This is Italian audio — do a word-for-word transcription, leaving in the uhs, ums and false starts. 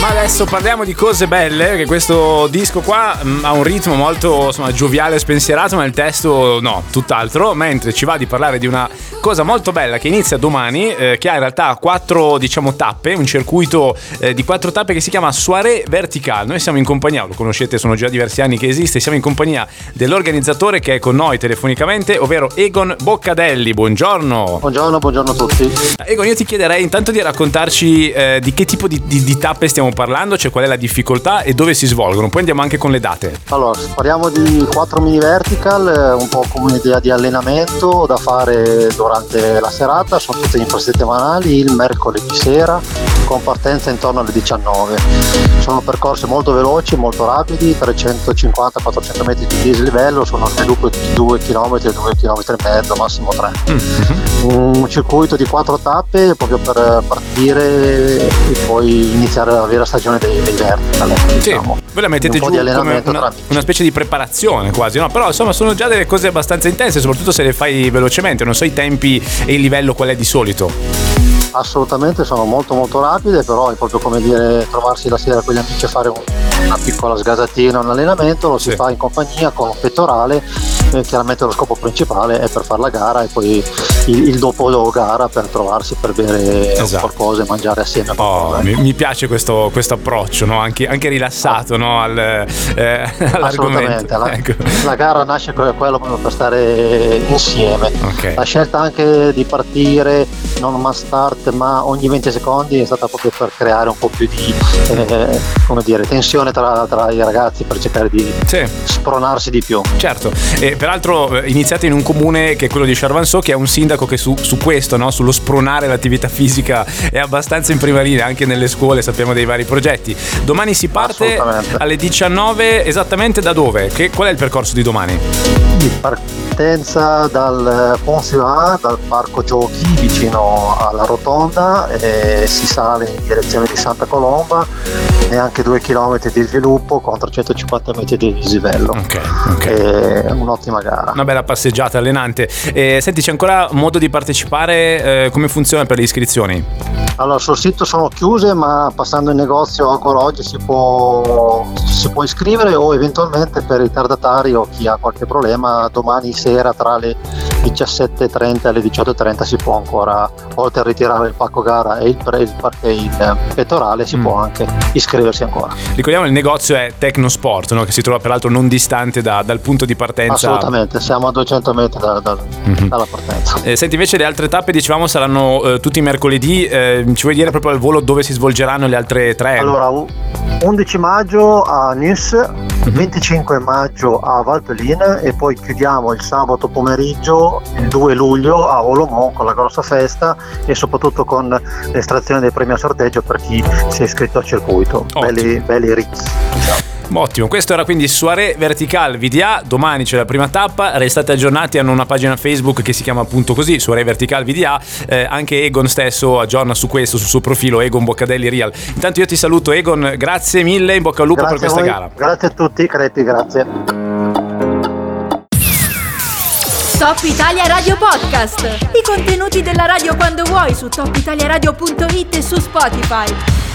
Ma adesso parliamo di cose belle, perché questo disco qua mh, ha un ritmo molto, insomma, gioviale e spensierato, ma il testo no, tutt'altro. Mentre ci va di parlare di una cosa molto bella che inizia domani, eh, che ha in realtà quattro, diciamo, tappe, un circuito eh, di quattro tappe che si chiama Soirée Verticale. Noi siamo in compagnia, lo conoscete, sono già diversi anni che esiste, siamo in compagnia dell'organizzatore che è con noi telefonicamente, ovvero Egon Boccadelli. Buongiorno. Buongiorno, buongiorno a tutti. Egon, io ti chiederei intanto di raccontarci eh, di che tipo di, di, di tappe stiamo parlando, cioè qual è la difficoltà e dove si svolgono, poi andiamo anche con le date. Allora, parliamo di quattro mini vertical, un po' come un'idea di allenamento da fare durante la serata, sono tutte infrasettimanali, il mercoledì sera con partenza intorno alle diciannove. Sono percorsi molto veloci, molto rapidi, trecentocinquanta quattrocento metri di dislivello, sono sviluppo di due chilometri, due chilometri e mezzo, massimo tre. Mm-hmm. Un circuito di quattro tappe proprio per partire e poi iniziare la vera stagione dei, dei vertical. Sì, diciamo. Voi la mettete giù come una, una specie di preparazione quasi, no? Però insomma sono già delle cose abbastanza intense, soprattutto se le fai velocemente, non so i tempi e il livello qual è di solito. Assolutamente, sono molto molto rapide, però è proprio come dire trovarsi la sera con gli amici a fare una piccola sgasatina, un allenamento, lo si sì. fa in compagnia con un pettorale, eh, chiaramente lo scopo principale è per fare la gara e poi il, il dopo gara per trovarsi, per bere esatto. qualcosa e mangiare assieme. Oh, mi, mi piace questo, questo approccio, no? anche, anche rilassato ah. no? Al, eh, all'argomento. Assolutamente, la, ecco. la gara nasce per quello, proprio per stare insieme. Okay. La scelta anche di partire non must start ma ogni venti secondi è stata proprio per creare un po' più di eh, come dire, tensione tra, tra i ragazzi, per cercare di sì. spronarsi di più. Certo, e peraltro iniziate in un comune che è quello di Charvanceau, che ha un sindaco che su, su questo, no? sullo spronare l'attività fisica è abbastanza in prima linea, anche nelle scuole sappiamo dei vari progetti. Domani si parte alle diciannove, esattamente da dove? Che, qual è il percorso di domani? Di partenza dal Pont-Surin, dal parco giochi vicino alla rotonda, e si sale in direzione di Santa Colomba, neanche due chilometri di sviluppo con trecentocinquanta metri di dislivello. Ok, okay. È un'ottima gara, una bella passeggiata allenante. E, senti, c'è ancora modo di partecipare? Eh, come funziona per le iscrizioni? Allora, sul sito sono chiuse, ma passando in negozio ancora oggi si può, si può iscrivere, o eventualmente per i tardatari o chi ha qualche problema domani sera tra le diciassette e trenta e le diciotto e trenta si può ancora, oltre a ritirare il pacco gara e il, pre, il, e il pettorale, si mm. può anche iscriversi ancora. Ricordiamo, il negozio è Tecno Sport, no? che si trova peraltro non distante da, dal punto di partenza. Assolutamente, siamo a duecento metri da, da, mm-hmm. dalla partenza. Eh, senti, invece le altre tappe, dicevamo, saranno eh, tutti mercoledì. Eh, ci vuoi dire proprio al volo dove si svolgeranno le altre tre? Allora, undici maggio a Nis, mm-hmm. venticinque maggio a Valpellin, e poi chiudiamo il sabato pomeriggio, il due luglio, a Olomouc con la grossa festa e soprattutto con l'estrazione dei premi a sorteggio per chi si è iscritto al circuito. Ottimo. Belli, belli ricchi. Ciao. Ottimo, questo era quindi Soirée Verticale V D A. Domani c'è la prima tappa, restate aggiornati, hanno una pagina Facebook che si chiama appunto così, Soirée Verticale V D A. Eh, anche Egon stesso aggiorna su questo, sul suo profilo Egon Boccadelli Real. Intanto io ti saluto, Egon, grazie mille, in bocca al lupo grazie per questa gara. Grazie a tutti, Creti, grazie. Top Italia Radio Podcast. I contenuti della radio quando vuoi su top italia radio punto it e su Spotify.